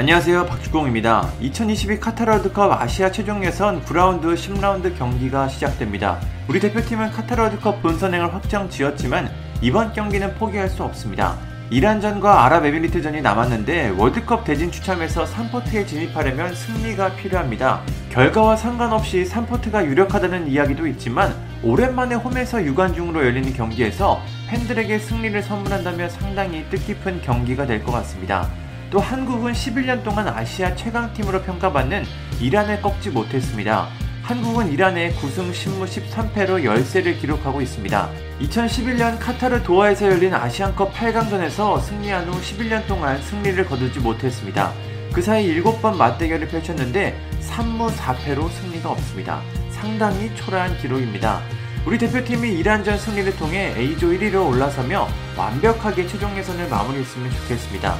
안녕하세요, 박주공입니다. 2022 카타르 월드컵 아시아 최종예선 9라운드 10라운드 경기가 시작됩니다. 우리 대표팀은 카타르 월드컵 본선행을 확정 지었지만 이번 경기는 포기할 수 없습니다. 이란전과 아랍에미리트전이 남았는데 월드컵 대진 추첨에서 3포트에 진입하려면 승리가 필요합니다. 결과와 상관없이 3포트가 유력하다는 이야기도 있지만 오랜만에 홈에서 유관중으로 열리는 경기에서 팬들에게 승리를 선물한다면 상당히 뜻깊은 경기가 될 것 같습니다. 또 한국은 11년 동안 아시아 최강팀으로 평가받는 이란을 꺾지 못했습니다. 한국은 이란에 9승 10무 13패로 열세를 기록하고 있습니다. 2011년 카타르 도하에서 열린 아시안컵 8강전에서 승리한 후 11년 동안 승리를 거두지 못했습니다. 그 사이 7번 맞대결을 펼쳤는데 3무 4패로 승리가 없습니다. 상당히 초라한 기록입니다. 우리 대표팀이 이란전 승리를 통해 A조 1위로 올라서며 완벽하게 최종 예선을 마무리했으면 좋겠습니다.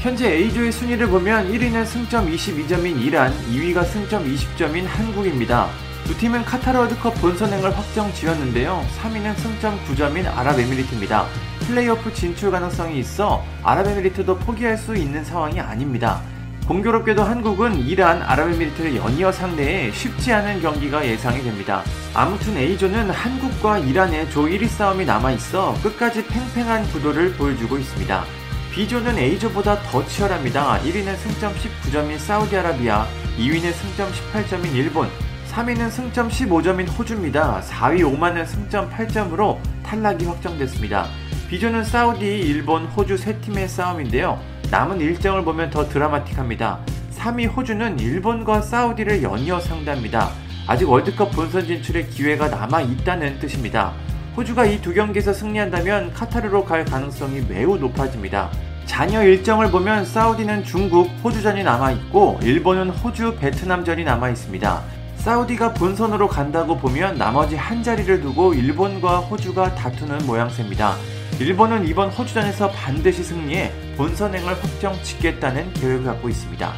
현재 A조의 순위를 보면 1위는 승점 22점인 이란, 2위가 승점 20점인 한국입니다. 두 팀은 카타르 월드컵 본선행을 확정 지었는데요. 3위는 승점 9점인 아랍에미리트입니다. 플레이오프 진출 가능성이 있어 아랍에미리트도 포기할 수 있는 상황이 아닙니다. 공교롭게도 한국은 이란, 아랍에미리트를 연이어 상대해 쉽지 않은 경기가 예상이 됩니다. 아무튼 A조는 한국과 이란의 조 1위 싸움이 남아있어 끝까지 팽팽한 구도를 보여주고 있습니다. B조는 A조보다 더 치열합니다. 1위는 승점 19점인 사우디아라비아, 2위는 승점 18점인 일본, 3위는 승점 15점인 호주입니다. 4위 오만은 승점 8점으로 탈락이 확정됐습니다. B조는 사우디, 일본, 호주 3팀의 싸움인데요. 남은 일정을 보면 더 드라마틱합니다. 3위 호주는 일본과 사우디를 연이어 상대합니다. 아직 월드컵 본선 진출의 기회가 남아있다는 뜻입니다. 호주가 이 두 경기에서 승리한다면 카타르로 갈 가능성이 매우 높아집니다. 잔여 일정을 보면 사우디는 중국, 호주전이 남아있고 일본은 호주, 베트남전이 남아있습니다. 사우디가 본선으로 간다고 보면 나머지 한자리를 두고 일본과 호주가 다투는 모양새입니다. 일본은 이번 호주전에서 반드시 승리해 본선행을 확정 짓겠다는 계획을 갖고 있습니다.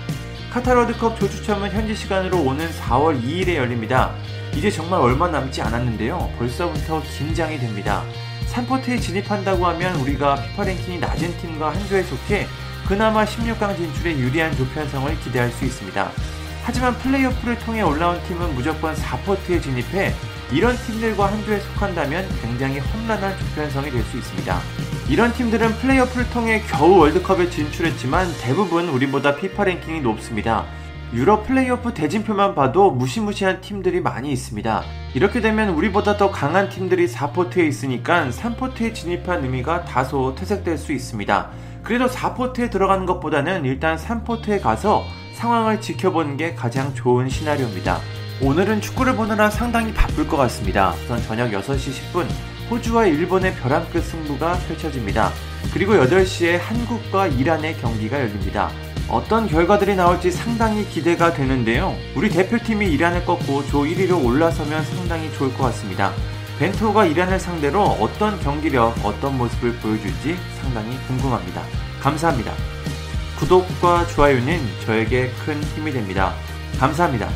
카타르 월드컵 조 추첨은 현지 시간으로 오는 4월 2일에 열립니다. 이제 정말 얼마 남지 않았는데요. 벌써부터 긴장이 됩니다. 3포트에 진입한다고 하면 우리가 피파 랭킹이 낮은 팀과 한 조에 속해 그나마 16강 진출에 유리한 조표 형성을 기대할 수 있습니다. 하지만 플레이오프를 통해 올라온 팀은 무조건 4포트에 진입해 이런 팀들과 한 조에 속한다면 굉장히 험난한 조표 형성이 될 수 있습니다. 이런 팀들은 플레이오프를 통해 겨우 월드컵에 진출했지만 대부분 우리보다 피파 랭킹이 높습니다. 유럽 플레이오프 대진표만 봐도 무시무시한 팀들이 많이 있습니다. 이렇게 되면 우리보다 더 강한 팀들이 4포트에 있으니까 3포트에 진입한 의미가 다소 퇴색될 수 있습니다. 그래도 4포트에 들어가는 것보다는 일단 3포트에 가서 상황을 지켜보는 게 가장 좋은 시나리오입니다. 오늘은 축구를 보느라 상당히 바쁠 것 같습니다. 우선 저녁 6시 10분 호주와 일본의 벼랑 끝 승부가 펼쳐집니다. 그리고 8시에 한국과 이란의 경기가 열립니다. 어떤 결과들이 나올지 상당히 기대가 되는데요. 우리 대표팀이 이란을 꺾고 조 1위로 올라서면 상당히 좋을 것 같습니다. 벤투호가 이란을 상대로 어떤 경기력, 어떤 모습을 보여줄지 상당히 궁금합니다. 감사합니다. 구독과 좋아요는 저에게 큰 힘이 됩니다. 감사합니다.